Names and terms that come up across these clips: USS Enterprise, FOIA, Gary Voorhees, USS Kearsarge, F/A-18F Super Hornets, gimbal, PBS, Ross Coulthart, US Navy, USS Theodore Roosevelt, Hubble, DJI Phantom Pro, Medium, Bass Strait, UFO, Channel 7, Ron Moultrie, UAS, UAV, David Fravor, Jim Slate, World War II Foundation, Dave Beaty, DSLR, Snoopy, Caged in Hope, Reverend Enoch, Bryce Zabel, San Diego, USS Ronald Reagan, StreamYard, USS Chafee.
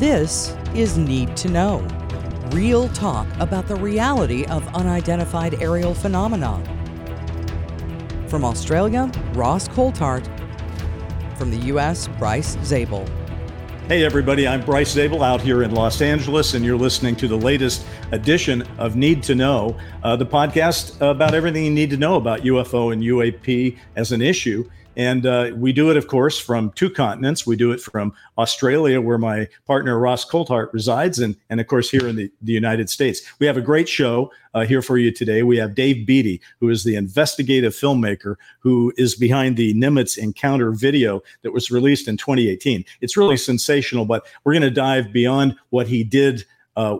This is Need to Know. Real talk about the reality of unidentified aerial phenomena. From Australia, Ross Coulthart. From the U.S., Bryce Zabel. Hey everybody, I'm Bryce Zabel out here in Los Angeles, and you're listening to the latest edition of Need to Know, the podcast about everything you need to know about UFO and UAP as an issue. And we do it, of course, from two continents. We do it from Australia, where my partner Ross Coulthart resides, and of course, here in the United States. We have a great show here for you today. We have Dave Beaty, who is the investigative filmmaker who is behind the Nimitz Encounter video that was released in 2018. It's really sensational, but we're going to dive beyond what he did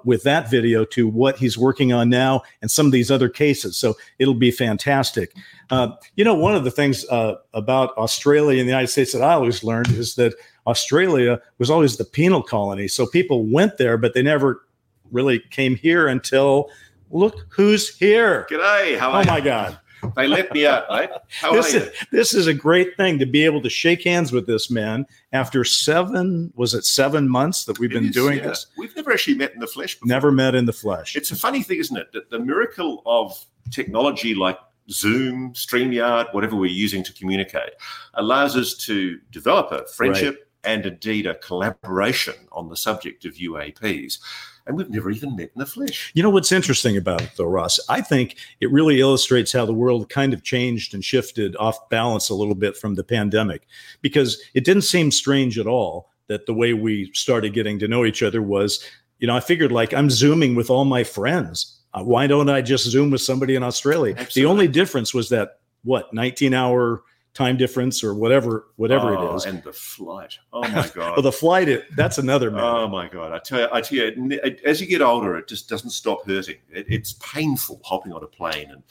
with that video to what he's working on now and some of these other cases. So it'll be fantastic. You know, one of the things about Australia and the United States that I always learned is that Australia was always the penal colony. So people went there, but they never really came here until, look who's here. G'day. How are you? Oh, my God. They let me out, right? How are you? This is a great thing to be able to shake hands with this man after 7 months that we've been doing this? We've never actually met in the flesh before. Never met in the flesh. It's a funny thing, isn't it? That the miracle of technology like Zoom, StreamYard, whatever we're using to communicate, allows us to develop a friendship and indeed a collaboration on the subject of UAPs. And we've never even met in the flesh. You know what's interesting about it, though, Ross? I think it really illustrates how the world kind of changed and shifted off balance a little bit from the pandemic, because it didn't seem strange at all that the way we started getting to know each other was, you know, I figured, like, I'm Zooming with all my friends. Why don't I just Zoom with somebody in Australia? Absolutely. The only difference was that, 19-hour time difference or whatever it is. And the flight. Oh, my God. Well, the flight, that's another matter. Oh, my God. I tell you as you get older, it just doesn't stop hurting. It's painful hopping on a plane and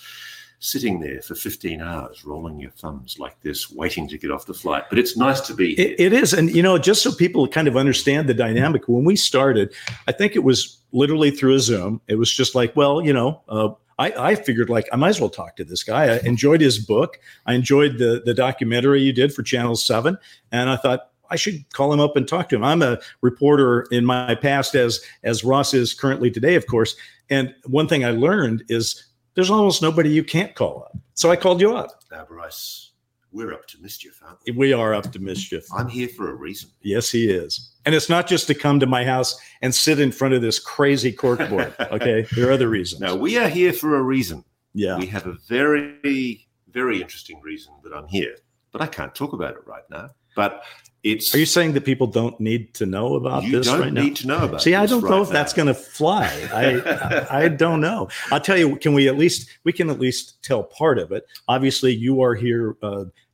sitting there for 15 hours, rolling your thumbs like this, waiting to get off the flight. But it's nice to be here. It is. And, you know, just so people kind of understand the dynamic, when we started, I think it was literally through a Zoom. It was just like, well, you know, I figured, like, I might as well talk to this guy. I enjoyed his book. I enjoyed the documentary you did for Channel 7. And I thought I should call him up and talk to him. I'm a reporter in my past, as Ross is currently today, of course. And one thing I learned is there's almost nobody you can't call up. So I called you up. Now, Bryce, we're up to mischief, aren't we? We are up to mischief. I'm here for a reason. Yes, he is. And it's not just to come to my house and sit in front of this crazy corkboard, okay? There are other reasons. No, we are here for a reason. Yeah. We have a very, very interesting reason that I'm here, but I can't talk about it right now. But it's... Are you saying that people don't need to know about this right now? You don't need to know about this. See, I don't know if that's going to fly. I don't know. I'll tell you, we can at least tell part of it. Obviously, you are here...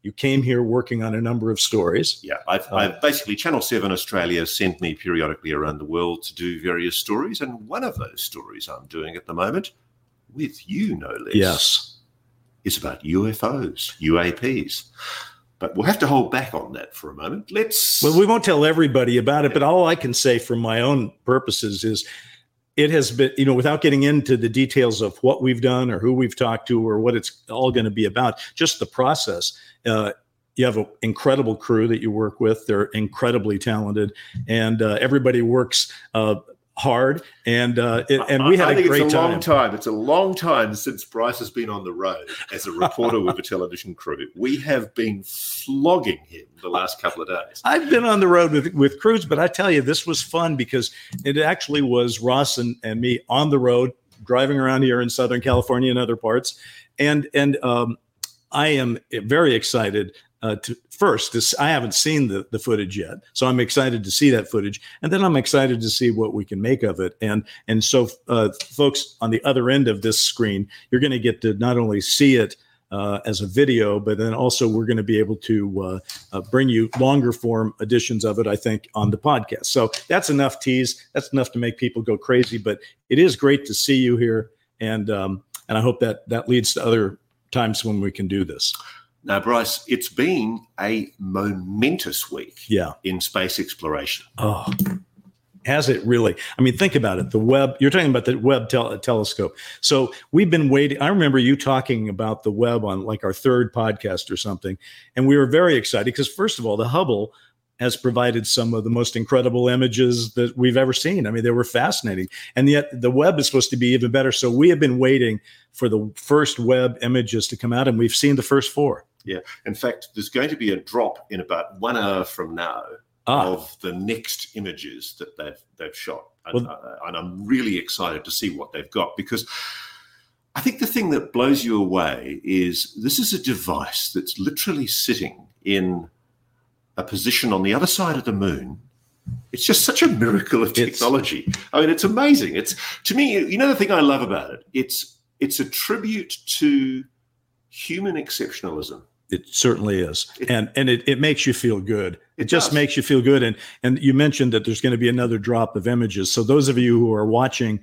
You came here working on a number of stories. Yeah, I've basically, Channel 7 Australia sent me periodically around the world to do various stories, and one of those stories I'm doing at the moment, with you no less, yes, is about UFOs, UAPs. But we'll have to hold back on that for a moment. Well, we won't tell everybody about it, but all I can say for my own purposes is it has been, you know, without getting into the details of what we've done or who we've talked to or what it's all going to be about, just the process. You have an incredible crew that you work with. They're incredibly talented, and everybody works hard. And we had a great time. It's a long time since Bryce has been on the road as a reporter with a television crew. We have been flogging him the last couple of days. I've been on the road with crews, but I tell you, this was fun because it actually was Ross and me on the road, driving around here in Southern California and other parts, and I am very excited. I haven't seen the footage yet, so I'm excited to see that footage, and then I'm excited to see what we can make of it. And so, folks on the other end of this screen, you're going to get to not only see it as a video, but then also we're going to be able to bring you longer form editions of it, I think, on the podcast. So that's enough tease. That's enough to make people go crazy. But it is great to see you here, and I hope that leads to other times when we can do this. Now, Bryce, it's been a momentous week in space exploration. Oh, has it really? I mean, think about it. The Webb, you're talking about the Webb telescope. So we've been waiting. I remember you talking about the Webb on, like, our third podcast or something. And we were very excited because, first of all, the Hubble has provided some of the most incredible images that we've ever seen. I mean, they were fascinating. And yet the web is supposed to be even better. So we have been waiting for the first web images to come out, and we've seen the first four. Yeah. In fact, there's going to be a drop in about 1 hour from now of the next images that they've shot. And, and I'm really excited to see what they've got, because I think the thing that blows you away is this is a device that's literally sitting in a position on the other side of the moon. It's just such a miracle of technology. I mean, it's amazing. It's, to me, you know, the thing I love about it, it's a tribute to human exceptionalism. It certainly is. And it makes you feel good. It just makes you feel good. And you mentioned that there's going to be another drop of images. So those of you who are watching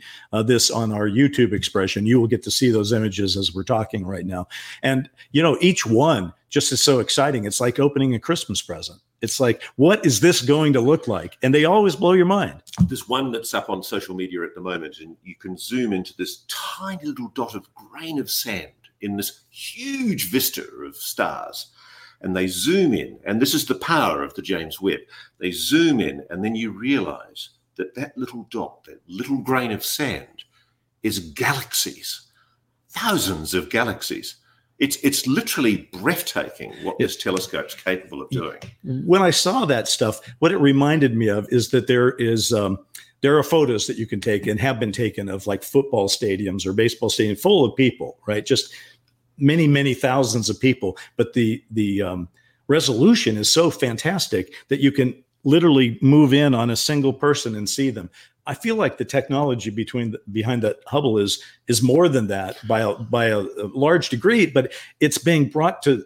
this on our YouTube expression, you will get to see those images as we're talking right now. And, you know, each one just is so exciting. It's like opening a Christmas present. It's like, what is this going to look like? And they always blow your mind. There's one that's up on social media at the moment, and you can zoom into this tiny little dot of grain of sand in this huge vista of stars, and they zoom in, and this is the power of the James Webb. They zoom in, and then you realize that that little dot, that little grain of sand, is galaxies, thousands of galaxies. It's literally breathtaking what this telescope's capable of doing. When I saw that stuff, what it reminded me of is that there is there are photos that you can take and have been taken of like football stadiums or baseball stadiums full of people, right? Just many, many thousands of people. But the resolution is so fantastic that you can literally move in on a single person and see them. I feel like the technology behind the Hubble is more than that by a large degree, but it's being brought to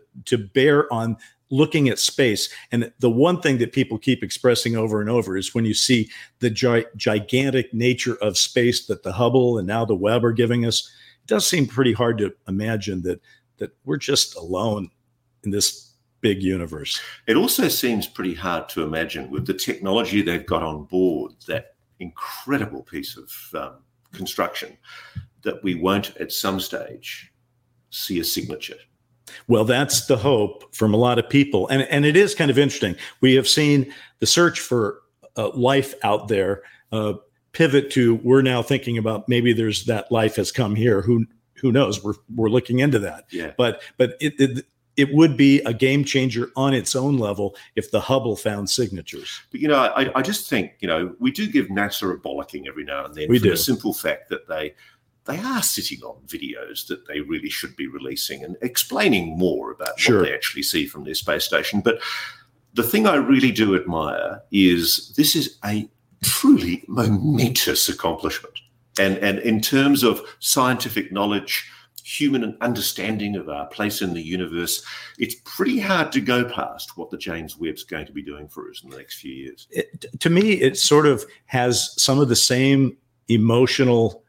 bear on looking at space. And the one thing that people keep expressing over and over is when you see the gigantic nature of space that the Hubble and now the Webb are giving us, it does seem pretty hard to imagine that we're just alone in this big universe. It also seems pretty hard to imagine with the technology they've got on board, that incredible piece of construction, that we won't at some stage see a signature. Well, that's the hope from a lot of people. And it is kind of interesting. We have seen the search for life out there pivot to, we're now thinking about maybe there's that life has come here. Who knows? We're looking into that. Yeah. But it would be a game changer on its own level if the Hubble found signatures. But, you know, I just think, you know, we do give NASA a bollocking every now and then for the simple fact that they are sitting on videos that they really should be releasing and explaining more about what they actually see from their space station. But the thing I really do admire is this is a truly momentous accomplishment. And in terms of scientific knowledge, human understanding of our place in the universe, it's pretty hard to go past what the James Webb's going to be doing for us in the next few years. To me, it sort of has some of the same emotional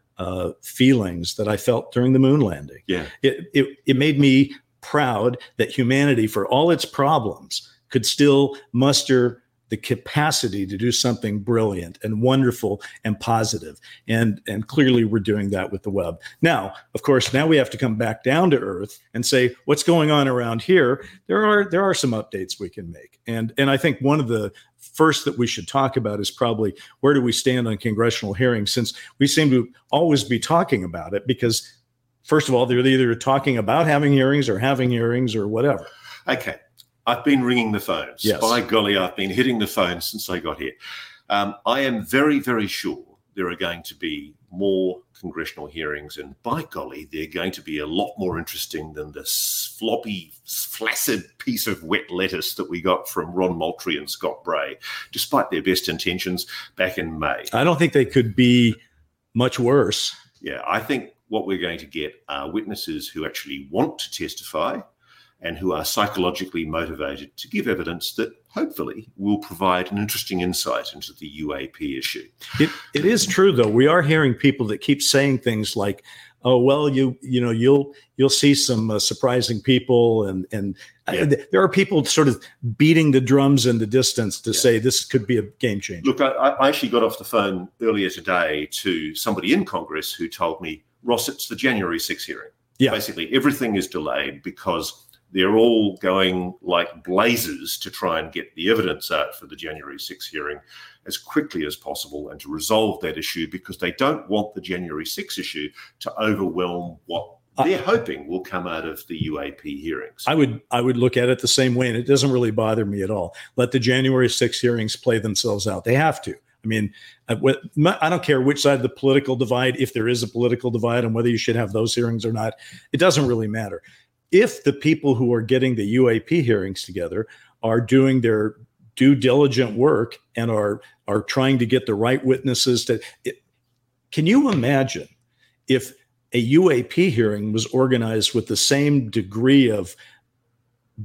feelings that I felt during the moon landing. Yeah. It made me proud that humanity, for all its problems, could still muster the capacity to do something brilliant and wonderful and positive. And clearly we're doing that with the web. Now, of course, now we have to come back down to Earth and say, what's going on around here? There are some updates we can make. And I think one of the first that we should talk about is probably, where do we stand on congressional hearings, since we seem to always be talking about it, because first of all, they're either talking about having hearings or whatever. Okay. I've been ringing the phones. Yes. By golly, I've been hitting the phone since I got here. I am very, very sure there are going to be more congressional hearings, and by golly, they're going to be a lot more interesting than the floppy, flaccid piece of wet lettuce that we got from Ron Moultrie and Scott Bray, despite their best intentions back in May. I don't think they could be much worse. Yeah, I think what we're going to get are witnesses who actually want to testify and who are psychologically motivated to give evidence that hopefully will provide an interesting insight into the UAP issue. It is true, though. We are hearing people that keep saying things like, oh, well, you'll see some surprising people. There are people sort of beating the drums in the distance to say this could be a game changer. Look, I actually got off the phone earlier today to somebody in Congress who told me, Ross, it's the January 6 hearing. Yeah. Basically, everything is delayed because They're all going like blazes to try and get the evidence out for the January 6 hearing as quickly as possible and to resolve that issue, because they don't want the January 6 issue to overwhelm what they're hoping will come out of the UAP hearings. I would look at it the same way, and it doesn't really bother me at all. Let the January 6 hearings play themselves out. They have to. I mean, I don't care which side of the political divide, if there is a political divide, and whether you should have those hearings or not. It doesn't really matter. If the people who are getting the UAP hearings together are doing their due diligent work and are trying to get the right witnesses to it, can you imagine if a UAP hearing was organized with the same degree of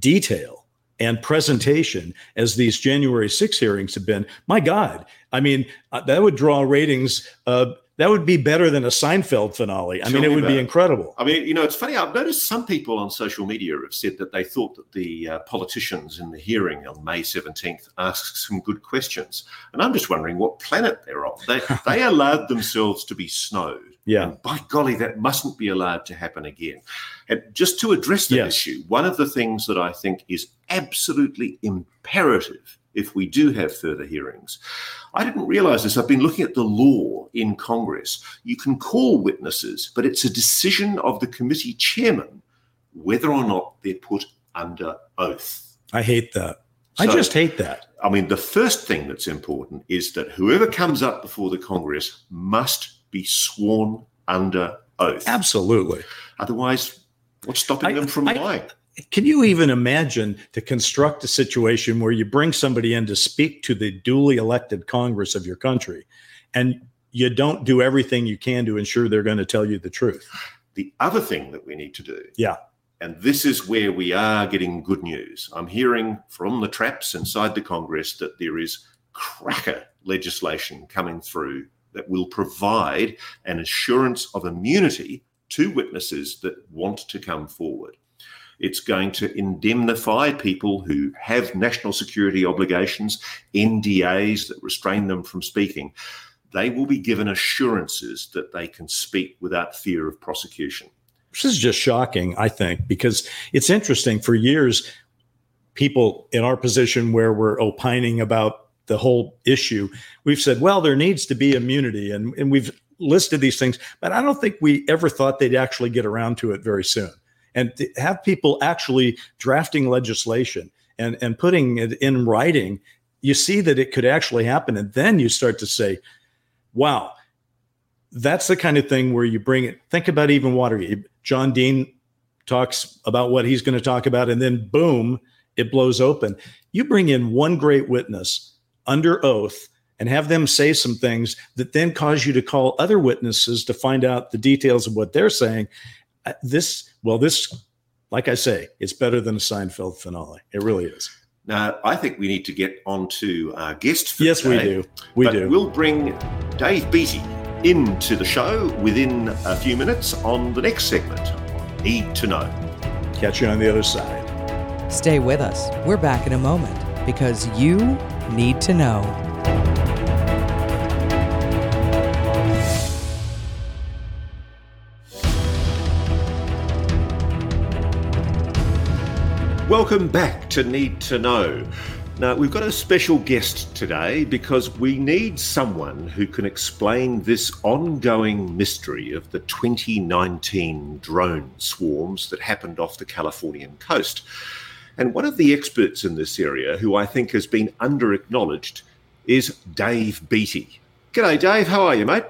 detail and presentation as these January 6 hearings have been? My God, I mean, that would draw ratings. That would be better than a Seinfeld finale. I mean, it would be incredible. I mean, you know, it's funny. I've noticed some people on social media have said that they thought that the politicians in the hearing on May 17th asked some good questions. And I'm just wondering what planet they're on. They allowed themselves to be snowed. Yeah. And by golly, that mustn't be allowed to happen again. And just to address the issue, one of the things that I think is absolutely imperative if we do have further hearings. I didn't realize this. I've been looking at the law in Congress. You can call witnesses, but it's a decision of the committee chairman whether or not they're put under oath. I hate that. So, I just hate that. I mean, the first thing that's important is that whoever comes up before the Congress must be sworn under oath. Absolutely. Otherwise, what's stopping them from lying? Can you even imagine to construct a situation where you bring somebody in to speak to the duly elected Congress of your country and you don't do everything you can to ensure they're going to tell you the truth? The other thing that we need to do, and this is where we are getting good news. I'm hearing from the traps inside the Congress that there is cracker legislation coming through that will provide an assurance of immunity to witnesses that want to come forward. It's going to indemnify people who have national security obligations, NDAs that restrain them from speaking. They will be given assurances that they can speak without fear of prosecution. This is just shocking, I think, because it's interesting. For years, people in our position where we're opining about the whole issue, we've said, well, there needs to be immunity. And we've listed these things, but I don't think we ever thought they'd actually get around to it very soon. And to have people actually drafting legislation and putting it in writing, you see that it could actually happen. And then you start to say, wow, that's the kind of thing where you bring it. Think about even Watergate. John Dean talks about what he's going to talk about, and then boom, it blows open. You bring in one great witness under oath and have them say some things that then cause you to call other witnesses to find out the details of what they're saying. This, like I say, it's better than a Seinfeld finale. It really is. Now, I think we need to get on to our guest for today. Yes, we do. We'll bring Dave Beaty into the show within a few minutes on the next segment on Need to Know. Catch you on the other side. Stay with us. We're back in a moment because you need to know. Welcome back to Need to Know. Now, we've got a special guest today because we need someone who can explain this ongoing mystery of the 2019 drone swarms that happened off the Californian coast. And one of the experts in this area, who I think has been under-acknowledged, is Dave Beaty. G'day, Dave. How are you, mate?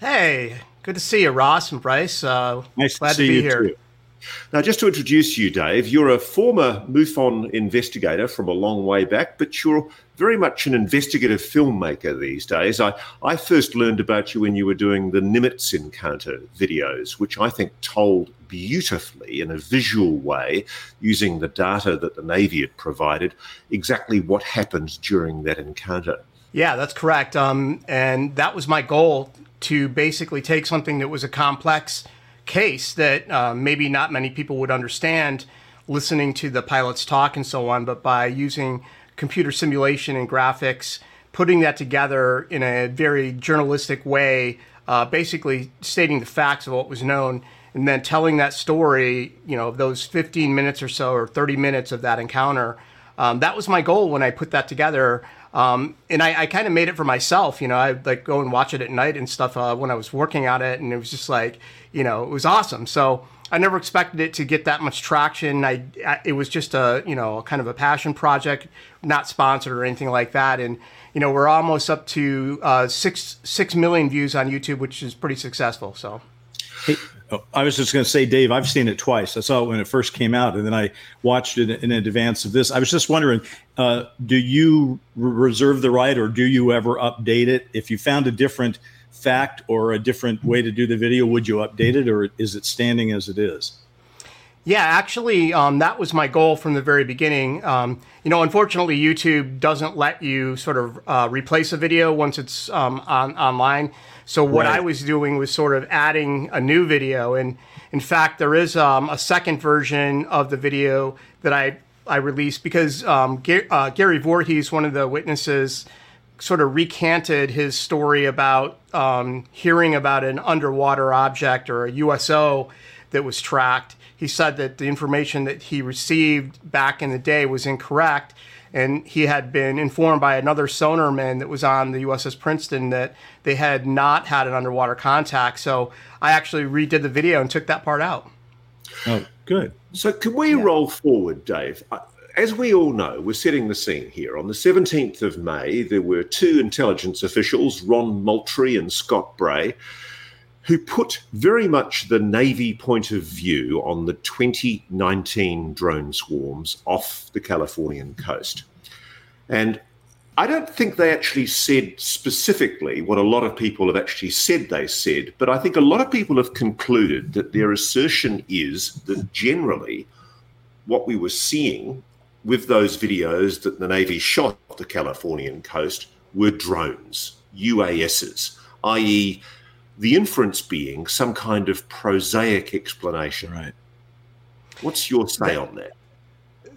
Hey, good to see you, Ross and Bryce. Nice glad to see to be you here. Too. Now, just to introduce you, Dave, you're a former MUFON investigator from a long way back, but you're very much an investigative filmmaker these days. I first learned about you when you were doing the Nimitz Encounter videos, which I think told beautifully in a visual way, using the data that the Navy had provided, exactly what happened during that encounter. Yeah, that's correct. And that was my goal, to basically take something that was a complex case that maybe not many people would understand listening to the pilots talk and so on, but by using computer simulation and graphics, putting that together in a very journalistic way, basically stating the facts of what was known and then telling that story, you know, those 15 minutes or so or 30 minutes of that encounter. That was my goal when I put that together. And I kind of made it for myself, you know, I'd like go and watch it at night and stuff when I was working on it. And it was just like, you know, it was awesome. So I never expected it to get that much traction. It was just a, you know, kind of a passion project, not sponsored or anything like that. And, you know, we're almost up to 6 million views on YouTube, which is pretty successful. So. Hey. Oh, I was just going to say, Dave, I've seen it twice. I saw it when it first came out, and then I watched it in advance of this. I was just wondering, do you reserve the right, or do you ever update it? If you found a different fact or a different way to do the video, would you update it, or is it standing as it is? Yeah, actually, that was my goal from the very beginning. You know, unfortunately, YouTube doesn't let you sort of replace a video once it's online. So what I was doing was sort of adding a new video. And in fact, there is a second version of the video that I released because Gary Voorhees, one of the witnesses, sort of recanted his story about hearing about an underwater object or a USO that was tracked. He said that the information that he received back in the day was incorrect, and he had been informed by another sonarman that was on the USS Princeton that they had not had an underwater contact. So I actually redid the video and took that part out. Oh, good. So can we roll forward, Dave? As we all know, we're setting the scene here. On the 17th of May, there were two intelligence officials, Ron Moultrie and Scott Bray, who put very much the Navy point of view on the 2019 drone swarms off the Californian coast. And I don't think they actually said specifically what a lot of people have actually said they said, but I think a lot of people have concluded that their assertion is that generally what we were seeing with those videos that the Navy shot off the Californian coast were drones, UASs, i.e., the inference being some kind of prosaic explanation. Right. What's your say on that?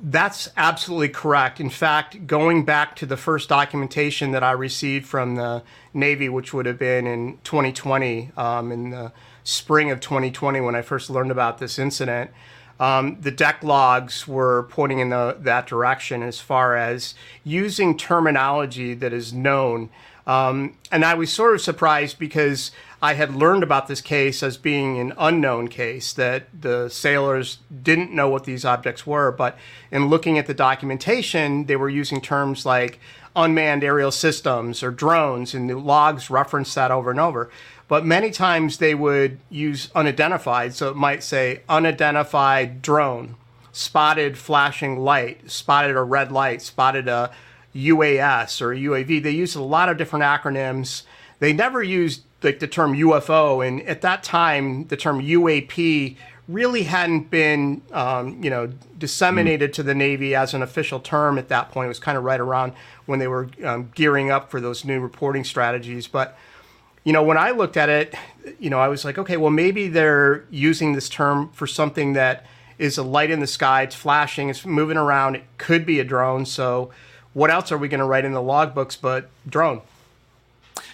That's absolutely correct. In fact, going back to the first documentation that I received from the Navy, which would have been in 2020, in the spring of 2020 when I first learned about this incident, the deck logs were pointing in that direction as far as using terminology that is known. And I was sort of surprised because I had learned about this case as being an unknown case, that the sailors didn't know what these objects were. But in looking at the documentation, they were using terms like unmanned aerial systems or drones, and the logs referenced that over and over. But many times they would use unidentified. So it might say unidentified drone, spotted flashing light, spotted a red light, spotted a UAS or UAV. They used a lot of different acronyms. They never used like the term UFO, and at that time the term UAP really hadn't been disseminated to the Navy as an official term at that point. It was kind of right around when they were gearing up for those new reporting strategies. But you know, when I looked at it, you know, I was like, okay, well, maybe they're using this term for something that is a light in the sky. It's flashing, it's moving around, it could be a drone. So what else are we going to write in the logbooks but drone?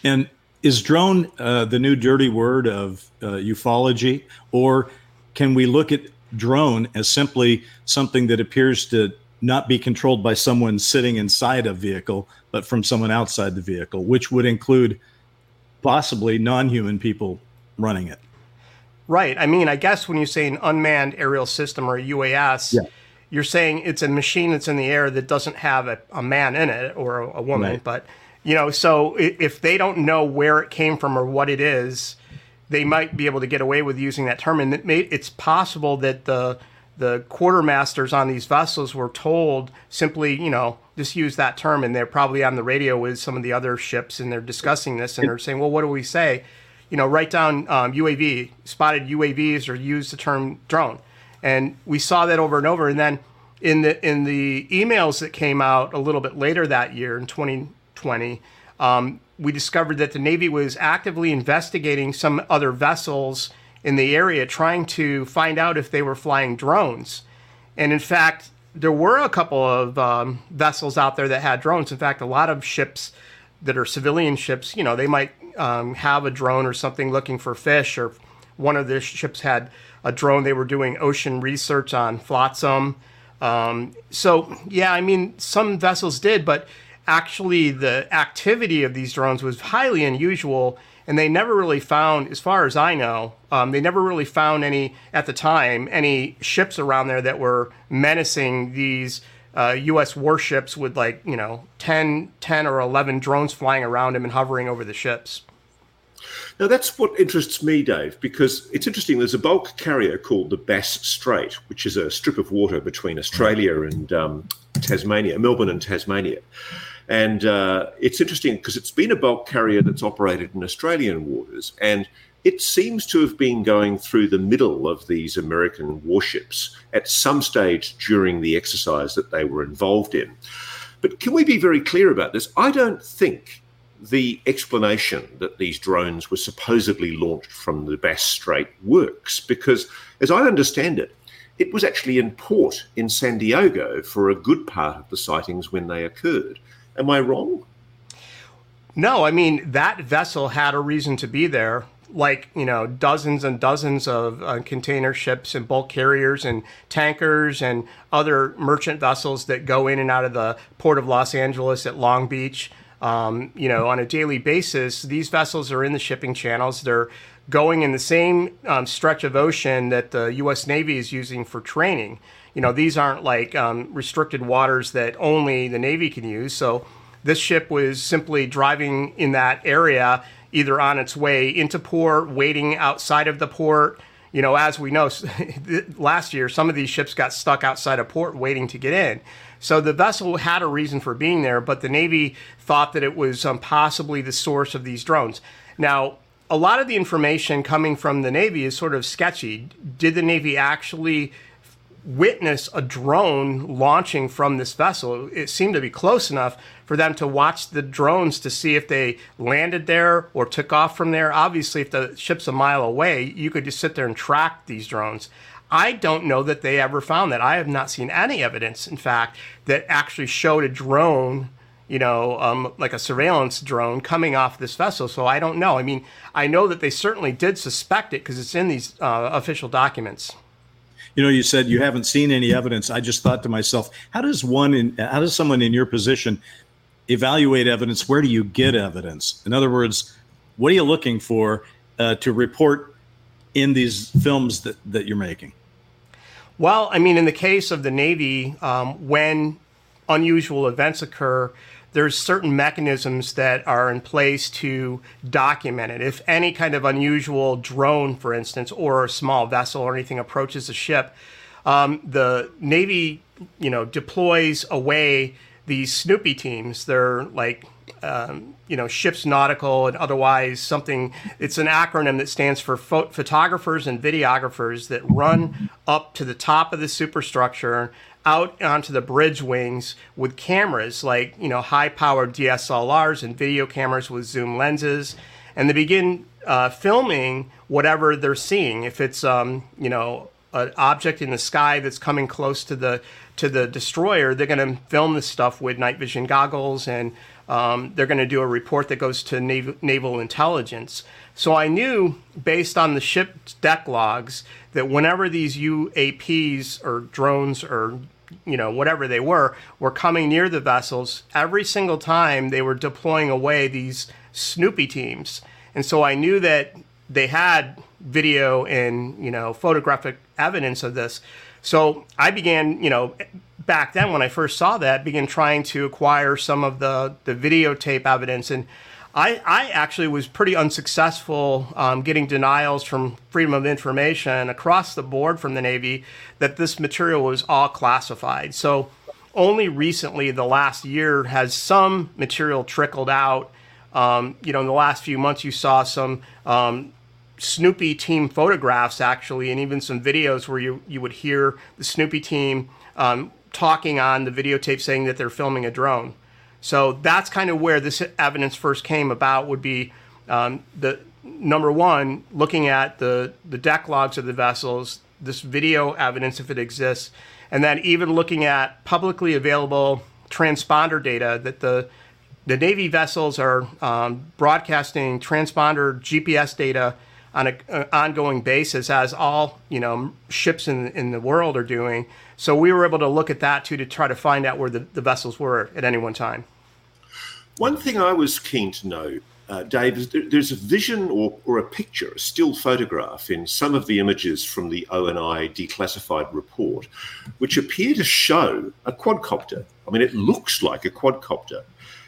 And is drone the new dirty word of ufology? Or can we look at drone as simply something that appears to not be controlled by someone sitting inside a vehicle, but from someone outside the vehicle, which would include possibly non-human people running it? Right. I mean, I guess when you say an unmanned aerial system or a UAS, you're saying it's a machine that's in the air that doesn't have a man in it or a woman. Right. But, you know, so if they don't know where it came from or what it is, they might be able to get away with using that term. And it's possible that the quartermasters on these vessels were told simply, you know, just use that term. And they're probably on the radio with some of the other ships and they're discussing this and they're saying, well, what do we say? You know, write down UAV, spotted UAVs, or use the term drone. And we saw that over and over. And then in the emails that came out a little bit later that year in 2020, we discovered that the Navy was actively investigating some other vessels in the area, trying to find out if they were flying drones. And in fact, there were a couple of vessels out there that had drones. In fact, a lot of ships that are civilian ships, you know, they might have a drone or something looking for fish or One of the ships had a drone they were doing ocean research on, flotsam. So, yeah, I mean, some vessels did, but actually the activity of these drones was highly unusual, and they never really found, as far as I know, they never really found any, at the time, any ships around there that were menacing these U.S. warships with, like, you know, 10 or 11 drones flying around them and hovering over the ships. Now, that's what interests me, Dave, because it's interesting. There's a bulk carrier called the Bass Strait, which is a strip of water between Australia and Tasmania, Melbourne and Tasmania. And it's interesting because it's been a bulk carrier that's operated in Australian waters, and it seems to have been going through the middle of these American warships at some stage during the exercise that they were involved in. But can we be very clear about this? I don't think the explanation that these drones were supposedly launched from the Bass Strait works, because, as I understand it, it was actually in port in San Diego for a good part of the sightings when they occurred. Am I wrong? No, I mean, that vessel had a reason to be there, like, you know, dozens and dozens of container ships and bulk carriers and tankers and other merchant vessels that go in and out of the port of Los Angeles at Long Beach. You know, on a daily basis, these vessels are in the shipping channels. They're going in the same stretch of ocean that the U.S. Navy is using for training. You know, these aren't like restricted waters that only the Navy can use. So this ship was simply driving in that area, either on its way into port, waiting outside of the port. You know, as we know, last year, some of these ships got stuck outside of port waiting to get in. So the vessel had a reason for being there, but the Navy thought that it was possibly the source of these drones. Now, a lot of the information coming from the Navy is sort of sketchy. Did the Navy actually witness a drone launching from this vessel? It seemed to be close enough for them to watch the drones to see if they landed there or took off from there. Obviously, if the ship's a mile away, you could just sit there and track these drones. I don't know that they ever found that. I have not seen any evidence, in fact, that actually showed a drone, you know, like a surveillance drone coming off this vessel. So I don't know. I mean, I know that they certainly did suspect it because it's in these official documents. You know, you said you haven't seen any evidence. I just thought to myself, how does someone in your position evaluate evidence? Where do you get evidence? In other words, what are you looking for to report in these films that you're making? Well, I mean, in the case of the Navy, when unusual events occur, there's certain mechanisms that are in place to document it. If any kind of unusual drone, for instance, or a small vessel or anything approaches a ship, the Navy, you know, deploys away these Snoopy teams. They're like, you know, ships nautical and otherwise something. It's an acronym that stands for photographers and videographers that run up to the top of the superstructure, out onto the bridge wings with cameras, like, you know, high-powered DSLRs and video cameras with zoom lenses, and they begin filming whatever they're seeing. If it's, you know, an object in the sky that's coming close to the destroyer, they're going to film this stuff with night vision goggles, and they're going to do a report that goes to naval intelligence. So I knew, based on the ship's deck logs, that whenever these UAPs or drones or, you know, whatever they were coming near the vessels, every single time they were deploying away these Snoopy teams. And so I knew that they had video and, you know, photographic evidence of this. So I began, you know, back then when I first saw that, began trying to acquire some of the videotape evidence. And I actually was pretty unsuccessful getting denials from Freedom of Information across the board from the Navy that this material was all classified. So only recently, the last year, has some material trickled out. You know, in the last few months, you saw some Snoopy team photographs, actually, and even some videos where you would hear the Snoopy team talking on the videotape saying that they're filming a drone. So that's kind of where this evidence first came about, would be the number one, looking at the deck logs of the vessels, this video evidence if it exists, and then even looking at publicly available transponder data that the Navy vessels are broadcasting transponder GPS data on an ongoing basis, as all, you know, ships in the world are doing. So we were able to look at that too to try to find out where the vessels were at any one time. One thing I was keen to know, Dave, is there's a vision or a picture, a still photograph in some of the images from the ONI declassified report, which appear to show a quadcopter. I mean, it looks like a quadcopter.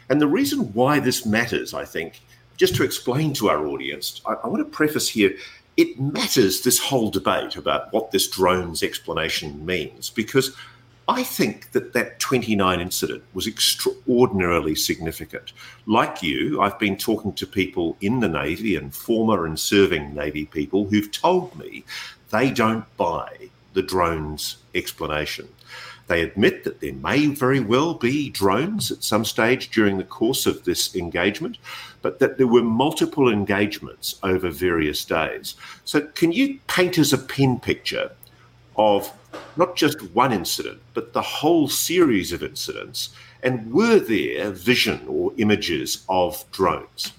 And the reason why this matters, I think, just to explain to our audience, I want to preface here, it matters, this whole debate about what this drone's explanation means, because I think that 29 incident was extraordinarily significant. Like you, I've been talking to people in the Navy and former and serving Navy people who've told me they don't buy the drones explanation. They admit that there may very well be drones at some stage during the course of this engagement, but that there were multiple engagements over various days. So can you paint us a pen picture of not just one incident, but the whole series of incidents? And were there vision or images of drones?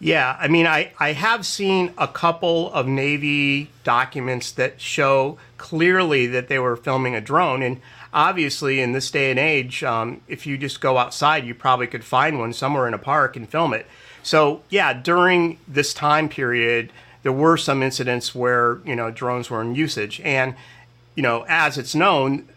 Yeah, I mean, I have seen a couple of Navy documents that show clearly that they were filming a drone. And obviously, in this day and age, if you just go outside, you probably could find one somewhere in a park and film it. So, yeah, during this time period, there were some incidents where, you know, drones were in usage. And, you know, as it's known,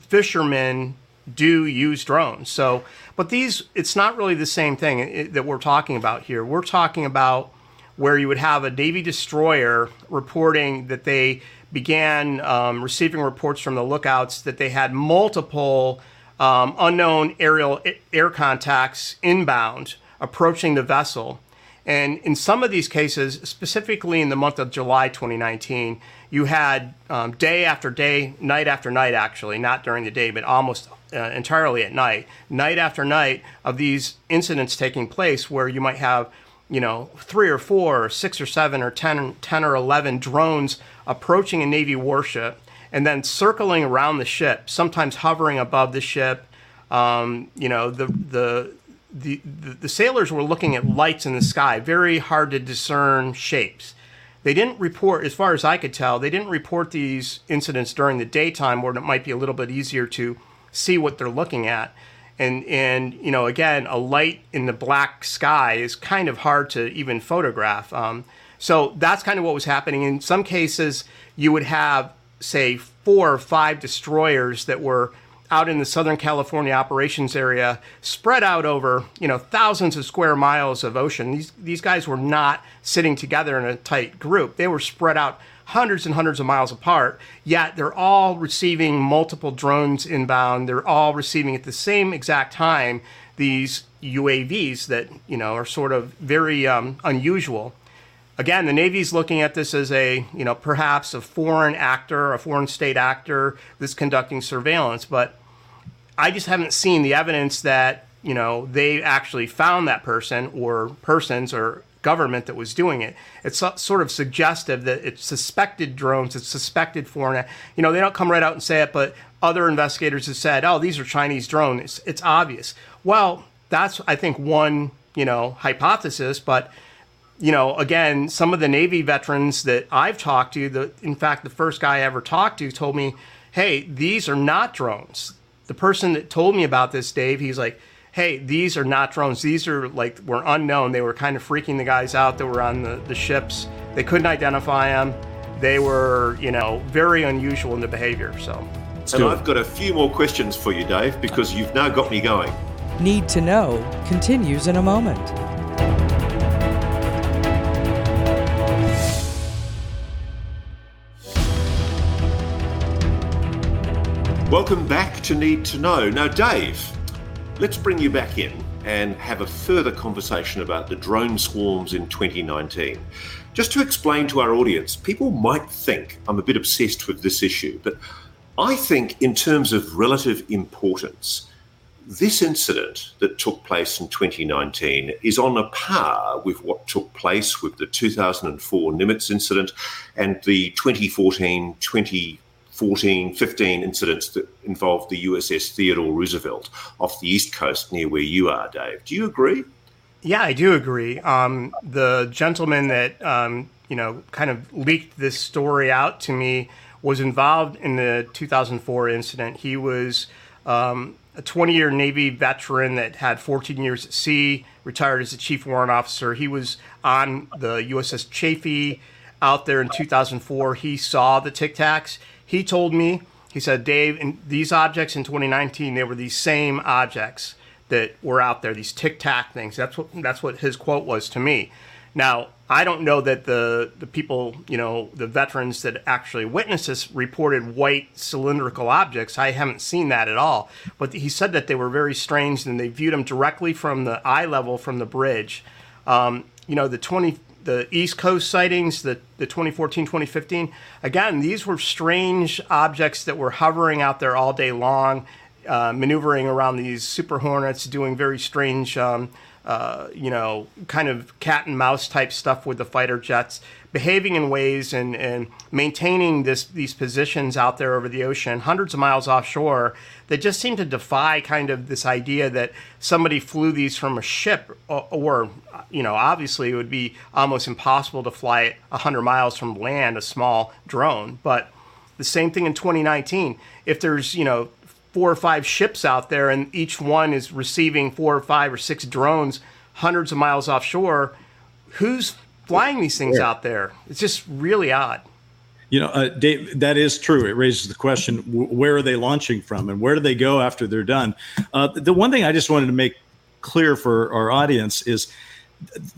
fishermen do use drones. So, but these, it's not really the same thing that we're talking about here. We're talking about where you would have a Navy destroyer reporting that they began receiving reports from the lookouts that they had multiple unknown aerial air contacts inbound approaching the vessel. And in some of these cases, specifically in the month of July 2019, you had day after day, night after night, actually, not during the day, but almost entirely at night, night after night of these incidents taking place where you might have, you know, 3 or 4 or 6 or 7 or 10 or 11 drones approaching a Navy warship and then circling around the ship, sometimes hovering above the ship. You know, the sailors were looking at lights in the sky, very hard to discern shapes. They didn't report, as far as I could tell, they didn't report these incidents during the daytime where it might be a little bit easier to see what they're looking at. And you know, again, a light in the black sky is kind of hard to even photograph. So that's kind of what was happening. In some cases, you would have, say, 4 or 5 destroyers that were out in the Southern California operations area, spread out over, you know, thousands of square miles of ocean. These guys were not sitting together in a tight group. They were spread out hundreds and hundreds of miles apart, yet they're all receiving multiple drones inbound. They're all receiving at the same exact time these UAVs that, you know, are sort of very unusual. Again, the Navy's looking at this as a, you know, perhaps a foreign actor, a foreign state actor that's conducting surveillance. But I just haven't seen the evidence that, you know, they actually found that person or persons or government that was doing it. It's sort of suggestive that it's suspected drones, it's suspected foreign, you know, they don't come right out and say it, but other investigators have said, oh, these are Chinese drones. It's obvious. Well, that's, I think, one, you know, hypothesis, but you know, again, some of the Navy veterans that I've talked to, in fact, the first guy I ever talked to told me, hey, these are not drones. The person that told me about this, Dave, he's like, hey, these are not drones. These are like, were unknown. They were kind of freaking the guys out that were on the ships. They couldn't identify them. They were, you know, very unusual in the behavior, so. And I've got a few more questions for you, Dave, because you've now got me going. Need to Know continues in a moment. Welcome back to Need to Know. Now, Dave, let's bring you back in and have a further conversation about the drone swarms in 2019. Just to explain to our audience, people might think I'm a bit obsessed with this issue, but I think in terms of relative importance, this incident that took place in 2019 is on a par with what took place with the 2004 Nimitz incident and the 2014, 15 incidents that involved the USS Theodore Roosevelt off the East Coast near where you are, Dave. Do you agree? Yeah, I do agree. The gentleman that kind of leaked this story out to me was involved in the 2004 incident. He was a 20-year Navy veteran that had 14 years at sea, retired as a chief warrant officer. He was on the USS Chafee out there in 2004. He saw the Tic Tacs. He told me, he said, Dave, and these objects in 2019, they were these same objects that were out there, these Tic Tac things. That's what his quote was to me. Now, I don't know that the people, the veterans that actually witnessed this reported white cylindrical objects. I haven't seen that at all. But he said that they were very strange, and they viewed them directly from the eye level from the bridge. The East Coast sightings, the 2014, 2015, again, these were strange objects that were hovering out there all day long, maneuvering around these Super Hornets, doing very strange kind of cat and mouse type stuff with the fighter jets, behaving in ways and maintaining these positions out there over the ocean, hundreds of miles offshore, that just seem to defy kind of this idea that somebody flew these from a ship, or obviously it would be almost impossible to fly 100 miles from land, a small drone. But the same thing in 2019. If there's, 4 or 5 ships out there, and each one is receiving 4 or 5 or 6 drones hundreds of miles offshore, who's flying these things out there? It's just really odd. Dave, that is true. It raises the question, where are they launching from, and where do they go after they're done? The one thing I just wanted to make clear for our audience is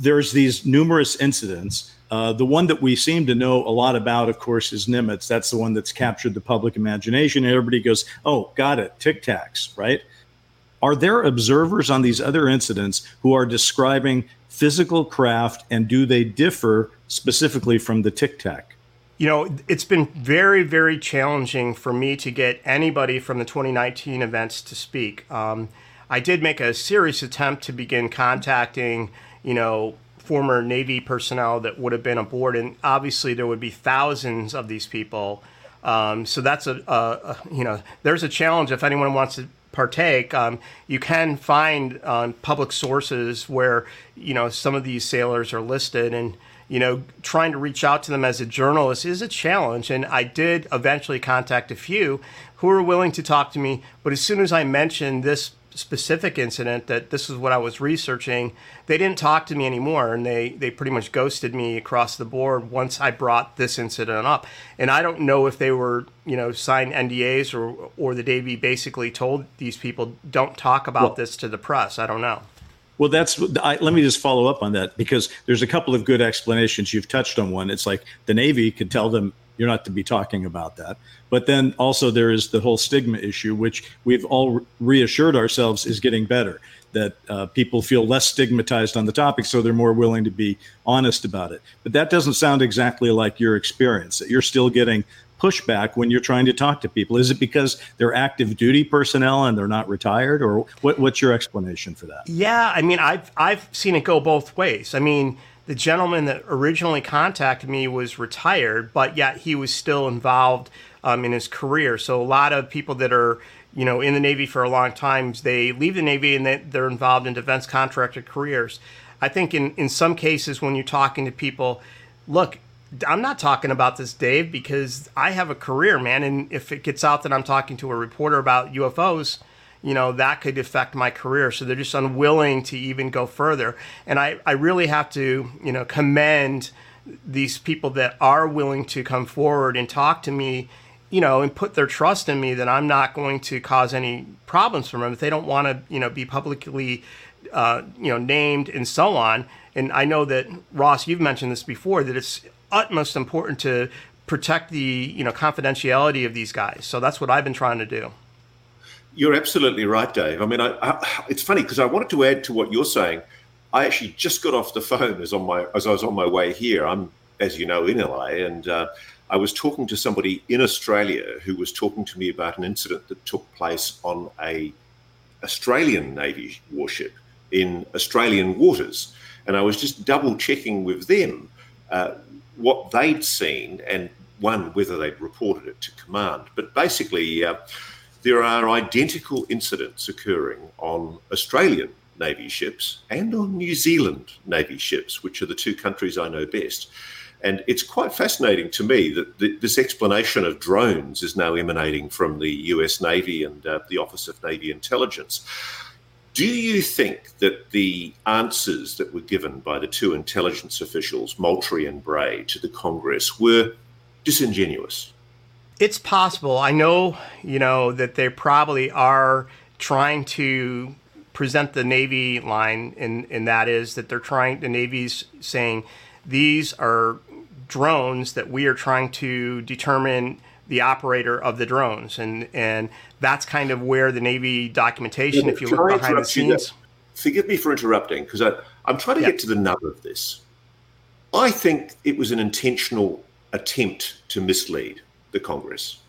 there's these numerous incidents. The one that we seem to know a lot about, of course, is Nimitz. That's the one that's captured the public imagination. Everybody goes, oh, got it, Tic Tacs, right? Are there observers on these other incidents who are describing physical craft, and do they differ specifically from the Tic Tac? It's been very, very challenging for me to get anybody from the 2019 events to speak. I did make a serious attempt to begin contacting, former Navy personnel that would have been aboard, and obviously there would be thousands of these people. So that's there's a challenge if anyone wants to partake. You can find public sources where some of these sailors are listed, and trying to reach out to them as a journalist is a challenge. And I did eventually contact a few who were willing to talk to me, but as soon as I mentioned this specific incident, that this is what I was researching, they didn't talk to me anymore, and they pretty much ghosted me across the board once I brought this incident up. And I don't know if they were signed NDAs or the Navy basically told these people, don't talk about this to the press. I don't know. Well, let me just follow up on that, because there's a couple of good explanations. You've touched on one. It's like the Navy could tell them, you're not to be talking about that. But then also there is the whole stigma issue, which we've all reassured ourselves is getting better, that people feel less stigmatized on the topic, so they're more willing to be honest about it. But that doesn't sound exactly like your experience, that you're still getting pushback when you're trying to talk to people. Is it because they're active duty personnel and they're not retired, or what's your explanation for that? Yeah, I mean, I've seen it go both ways. I mean, the gentleman that originally contacted me was retired, but yet he was still involved in his career. So a lot of people that are, in the Navy for a long time, they leave the Navy and they're involved in defense contractor careers. I think in some cases when you're talking to people, look, I'm not talking about this, Dave, because I have a career, man. And if it gets out that I'm talking to a reporter about UFOs, that could affect my career. So they're just unwilling to even go further. And I really have to, commend these people that are willing to come forward and talk to me, and put their trust in me that I'm not going to cause any problems for them. If they don't want to, be publicly, named and so on. And I know that, Ross, you've mentioned this before, that it's utmost important to protect the, confidentiality of these guys. So that's what I've been trying to do. You're absolutely right, Dave. I mean, it's funny because I wanted to add to what you're saying. I actually just got off the phone as I was on my way here. I'm, as you know, in LA, and I was talking to somebody in Australia who was talking to me about an incident that took place on a Australian Navy warship in Australian waters. And I was just double checking with them what they'd seen, and one, whether they'd reported it to command. But basically, there are identical incidents occurring on Australian Navy ships and on New Zealand Navy ships, which are the two countries I know best. And it's quite fascinating to me that this explanation of drones is now emanating from the US Navy and the Office of Navy Intelligence. Do you think that the answers that were given by the two intelligence officials, Moultrie and Bray, to the Congress were disingenuous? It's possible. I know, that they probably are trying to present the Navy line, and that is that the Navy's saying, these are drones that we are trying to determine the operator of the drones. And that's kind of where the Navy documentation, if you look behind the scenes. Forgive me for interrupting, because I'm trying to get to the nub of this. I think it was an intentional attempt to mislead the Congress.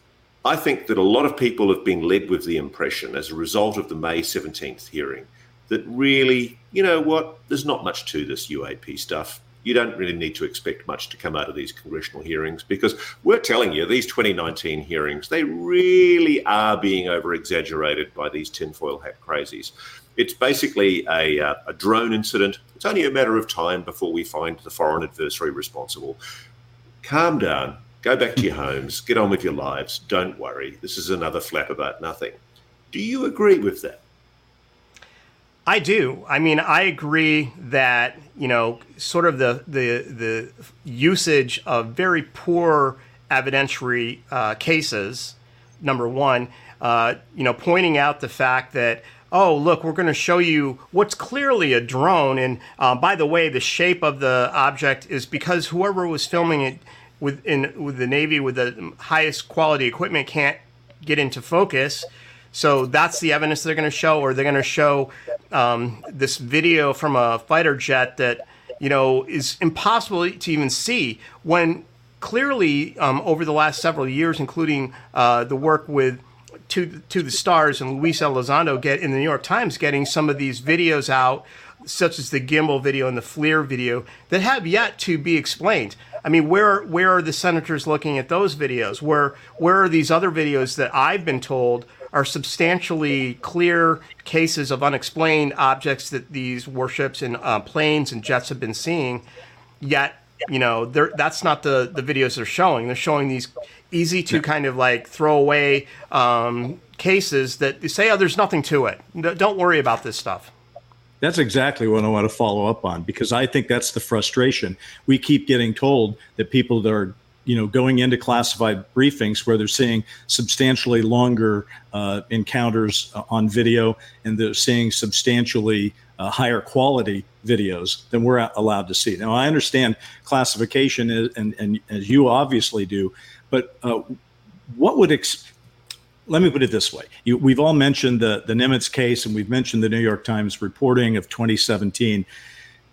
I think that a lot of people have been led with the impression as a result of the May 17th hearing that really, there's not much to this UAP stuff. You don't really need to expect much to come out of these congressional hearings, because we're telling you these 2019 hearings, they really are being over-exaggerated by these tinfoil hat crazies. It's basically a drone incident. It's only a matter of time before we find the foreign adversary responsible. Calm down, go back to your homes, get on with your lives, don't worry. This is another flap about nothing. Do you agree with that? I do. I mean, I agree that, sort of the usage of very poor evidentiary cases, number one, pointing out the fact that, oh, look, we're going to show you what's clearly a drone. And by the way, the shape of the object is because whoever was filming it with the Navy with the highest quality equipment can't get into focus. So that's the evidence they're going to show, or they're going to show this video from a fighter jet that, is impossible to even see, when clearly over the last several years, including the work with To the Stars and Luis Elizondo in the New York Times, getting some of these videos out, such as the gimbal video and the FLIR video, that have yet to be explained. I mean, where are the senators looking at those videos? Where are these other videos that I've been told are substantially clear cases of unexplained objects that these warships and planes and jets have been seeing? Yet, that's not the videos they're showing. They're showing these easy to kind of like throw away cases that say, oh, there's nothing to it. Don't worry about this stuff. That's exactly what I want to follow up on, because I think that's the frustration. We keep getting told that people that are, going into classified briefings where they're seeing substantially longer encounters on video, and they're seeing substantially higher quality videos than we're allowed to see. Now, I understand classification, and as you obviously do, but let me put it this way. We've all mentioned the Nimitz case, and we've mentioned the New York Times reporting of 2017.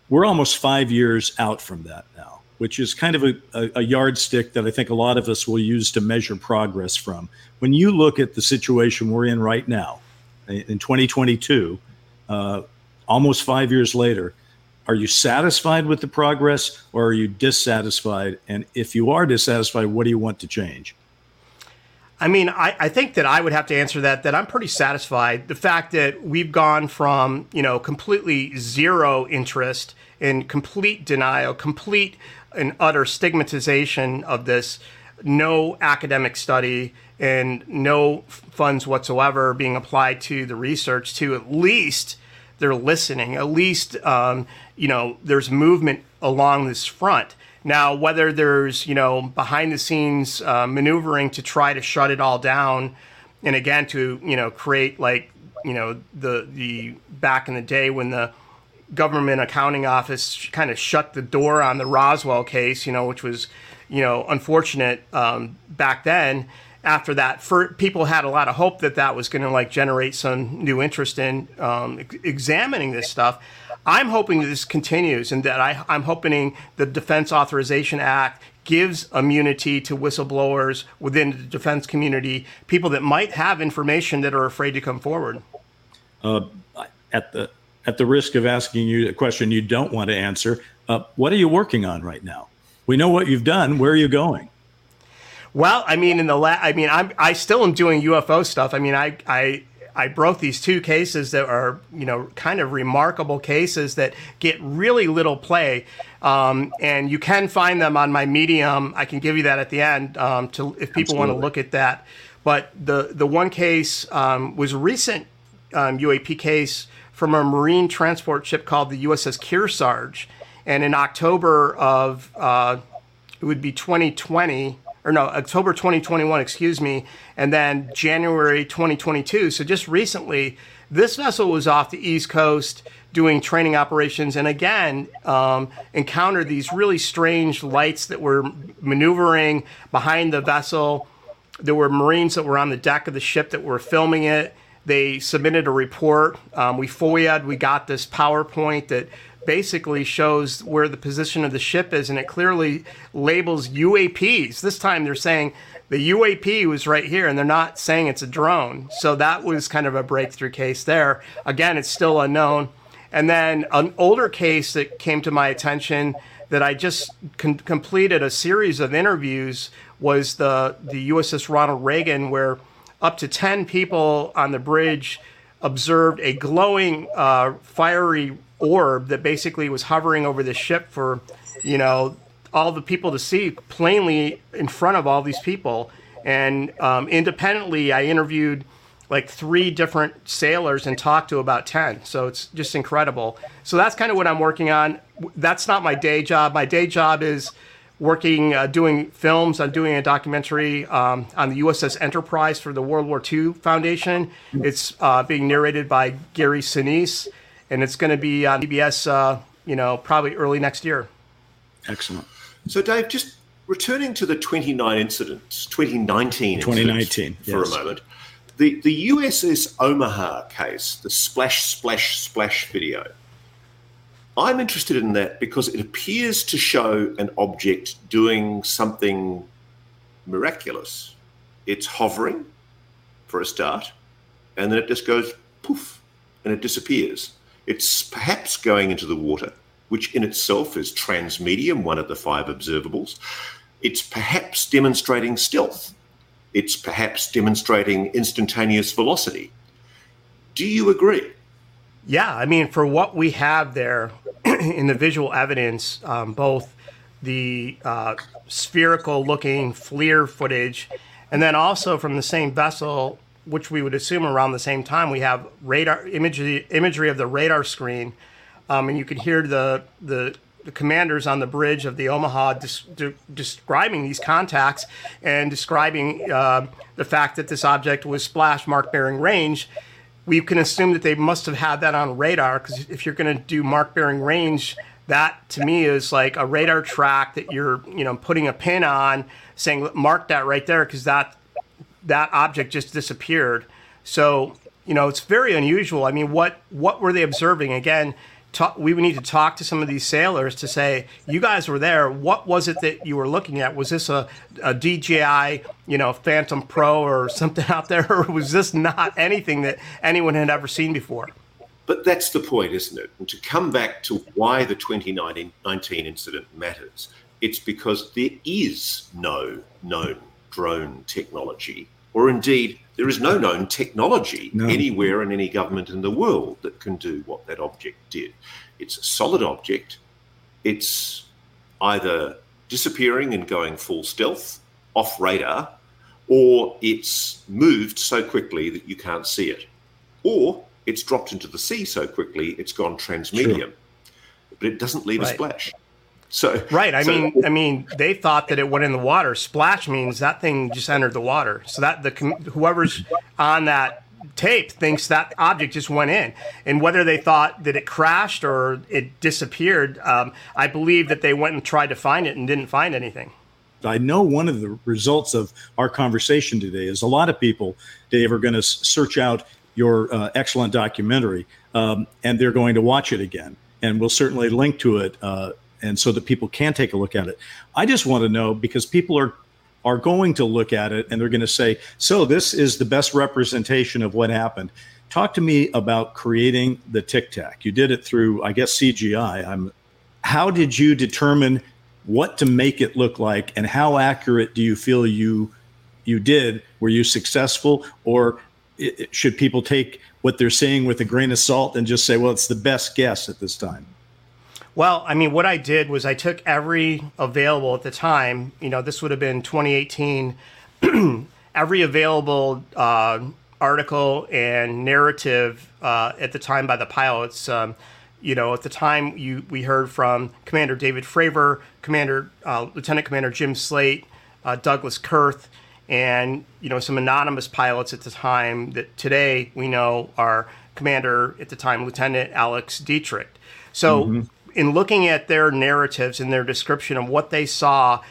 We're almost 5 years out from that now, which is kind of a yardstick that I think a lot of us will use to measure progress from. When you look at the situation we're in right now, in 2022, almost 5 years later, are you satisfied with the progress, or are you dissatisfied? And if you are dissatisfied, what do you want to change? I mean, I think that I would have to answer that I'm pretty satisfied. The fact that we've gone from, completely zero interest and complete denial, complete and utter stigmatization of this, no academic study and no funds whatsoever being applied to the research, to at least they're listening. At least, there's movement along this front. Now, whether there's, behind the scenes maneuvering to try to shut it all down, and again, to, create like, the back in the day when the government accounting office kind of shut the door on the Roswell case, which was, unfortunate back then. After that, people had a lot of hope that was going to like generate some new interest in examining this stuff. I'm hoping that this continues, and that I'm hoping the Defense Authorization Act gives immunity to whistleblowers within the defense community, people that might have information that are afraid to come forward. At the risk of asking you a question you don't want to answer, what are you working on right now? We know what you've done. Where are you going? Well, I mean, I still am doing UFO stuff. I mean, I I broke these two cases that are, you know, kind of remarkable cases that get really little play. And you can find them on my Medium. I can give you that at the end to if people want to look at that. But the one case was a recent UAP case from a marine transport ship called the USS Kearsarge. And in October of, it would be 2020, or no, October 2021, excuse me, and then January 2022. So just recently, this vessel was off the East Coast doing training operations, and again, encountered these really strange lights that were maneuvering behind the vessel. There were Marines that were on the deck of the ship that were filming it. They submitted a report. We FOIA'd, we got this PowerPoint that basically shows where the position of the ship is, and it clearly labels UAPs. This time they're saying the UAP was right here, and they're not saying it's a drone. So that was kind of a breakthrough case there. Again, it's still unknown. And then an older case that came to my attention that I just completed a series of interviews was the USS Ronald Reagan, where up to 10 people on the bridge observed a glowing, fiery orb that basically was hovering over the ship for, you know, all the people to see plainly in front of all these people. And independently, I interviewed like 3 different sailors and talked to about 10. So it's just incredible. So that's kind of what I'm working on. That's not my day job. My day job is working, doing films. I'm doing a documentary on the USS Enterprise for the World War II Foundation. It's being narrated by Gary Sinise. And it's going to be on PBS, you know, probably early next year. Excellent. So, Dave, just returning to the 2019 incidents, for a moment, the USS Omaha case, the splash, splash, splash video. I'm interested in that because it appears to show an object doing something miraculous. It's hovering, for a start, and then it just goes poof, and it disappears. It's perhaps going into the water, which in itself is transmedium, one of the 5 observables. It's perhaps demonstrating stealth. It's perhaps demonstrating instantaneous velocity. Do you agree? Yeah, I mean, for what we have there in the visual evidence, both the spherical-looking FLIR footage, and then also from the same vessel, which we would assume around the same time, we have radar imagery of the radar screen, and you can hear the commanders on the bridge of the Omaha describing these contacts and describing the fact that this object was splash mark bearing range. We can assume that they must have had that on radar, because if you're going to do mark bearing range, that to me is like a radar track that you're, you know, putting a pin on, saying mark that right there, because that object just disappeared. So, you know, it's very unusual. I mean, what were they observing? Again, we would need to talk to some of these sailors to say, you guys were there. What was it that you were looking at? Was this a DJI, you know, Phantom Pro or something out there? Or was this not anything that anyone had ever seen before? But that's the point, isn't it? And to come back to why the 2019 incident matters, it's because there is no known drone technology, or indeed there is no known technology anywhere in any government in the world that can do what that object did. It's a solid object. It's either disappearing and going full stealth off radar, or it's moved so quickly that you can't see it, or it's dropped into the sea so quickly it's gone transmedium, but it doesn't leave a splash. So, I mean, they thought that it went in the water. Splash means that thing just entered the water. So that whoever's on that tape thinks that object just went in. And whether they thought that it crashed or it disappeared, I believe that they went and tried to find it and didn't find anything. I know one of the results of our conversation today is a lot of people, Dave, are going to search out your excellent documentary, and they're going to watch it again. And we'll certainly link to it, and so that people can take a look at it. I just want to know, because people are going to look at it and they're going to say, so this is the best representation of what happened. Talk to me about creating the Tic Tac. You did it through, I guess, CGI. How did you determine what to make it look like, and how accurate do you feel you did? Were you successful, or should people take what they're saying with a grain of salt and just say, well, it's the best guess at this time? Well, I mean, what I did was I took every available at the time, you know, this would have been 2018, every available article and narrative at the time by the pilots. You know, at the time we heard from Commander David Fravor, Lieutenant Commander Jim Slate, Douglas Kurth, and, you know, some anonymous pilots at the time that today we know are Commander at the time, Lieutenant Alex Dietrich. So in looking at their narratives and their description of what they saw,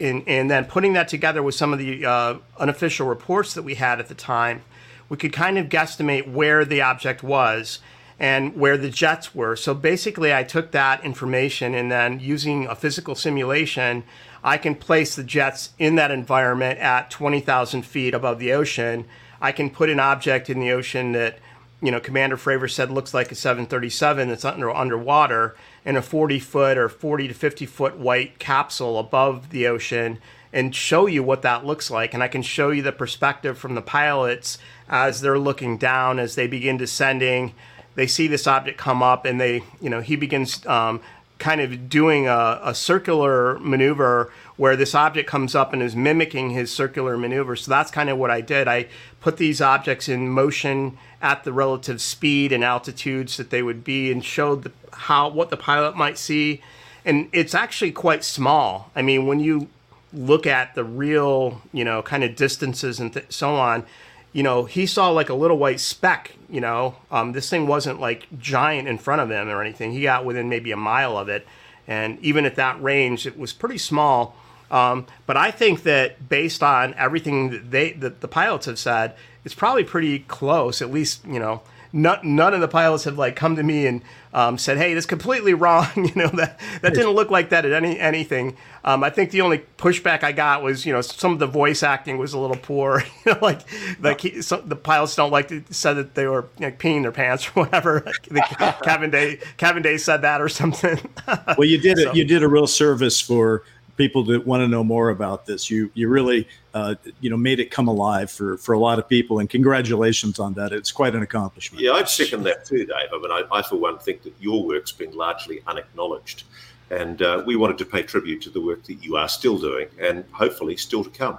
and then putting that together with some of the unofficial reports that we had at the time, we could kind of guesstimate where the object was and where the jets were. So basically, I took that information and then using a physical simulation, I can place the jets in that environment at 20,000 feet above the ocean. I can put an object in the ocean that, you know, Commander Fravor said looks like a 737 that's underwater in a 40-foot or 40 to 50-foot white capsule above the ocean, and show you what that looks like. And I can show you the perspective from the pilots as they're looking down, as they begin descending. They see this object come up, and they, you know, he begins kind of doing a circular maneuver where this object comes up and is mimicking his circular maneuver. So that's kind of what I did. I put these objects in motion at the relative speed and altitudes that they would be, and showed what the pilot might see. And it's actually quite small. I mean, when you look at the real, you know, kind of distances and so on, you know, he saw like a little white speck, you know, this thing wasn't like giant in front of him or anything. He got within maybe a mile of it. And even at that range, it was pretty small. But I think that based on everything that the pilots have said, it's probably pretty close. At least, you know, none of the pilots have like come to me and said, hey, that's completely wrong. You know, that didn't look like that at anything. I think the only pushback I got was, you know, some of the voice acting was a little poor. You know, the pilots don't like to say that they were, you know, peeing their pants or whatever. Kevin Day said that or something. Well, you did a real service for people that want to know more about this. You really you know, made it come alive for a lot of people, and congratulations on that. It's quite an accomplishment. Yeah, I'd second that too, Dave. I mean, I for one think that your work's been largely unacknowledged, and we wanted to pay tribute to the work that you are still doing and hopefully still to come.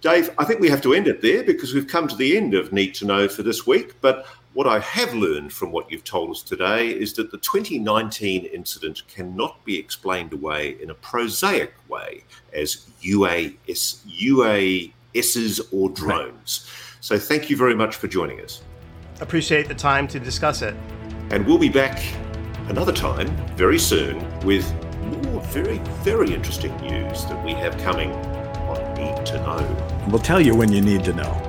Dave, I think we have to end it there because we've come to the end of Need to Know for this week. But what I have learned from what you've told us today is that the 2019 incident cannot be explained away in a prosaic way as UASs or drones. So thank you very much for joining us. Appreciate the time to discuss it. And we'll be back another time very soon with more very, very interesting news that we have coming on Need to Know. We'll tell you when you need to know.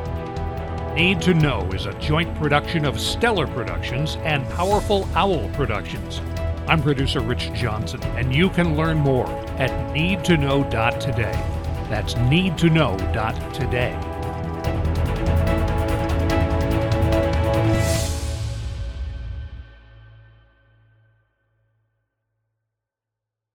Need to Know is a joint production of Stellar Productions and Powerful Owl Productions. I'm producer Rich Johnson, and you can learn more at needtoknow.today. That's needtoknow.today.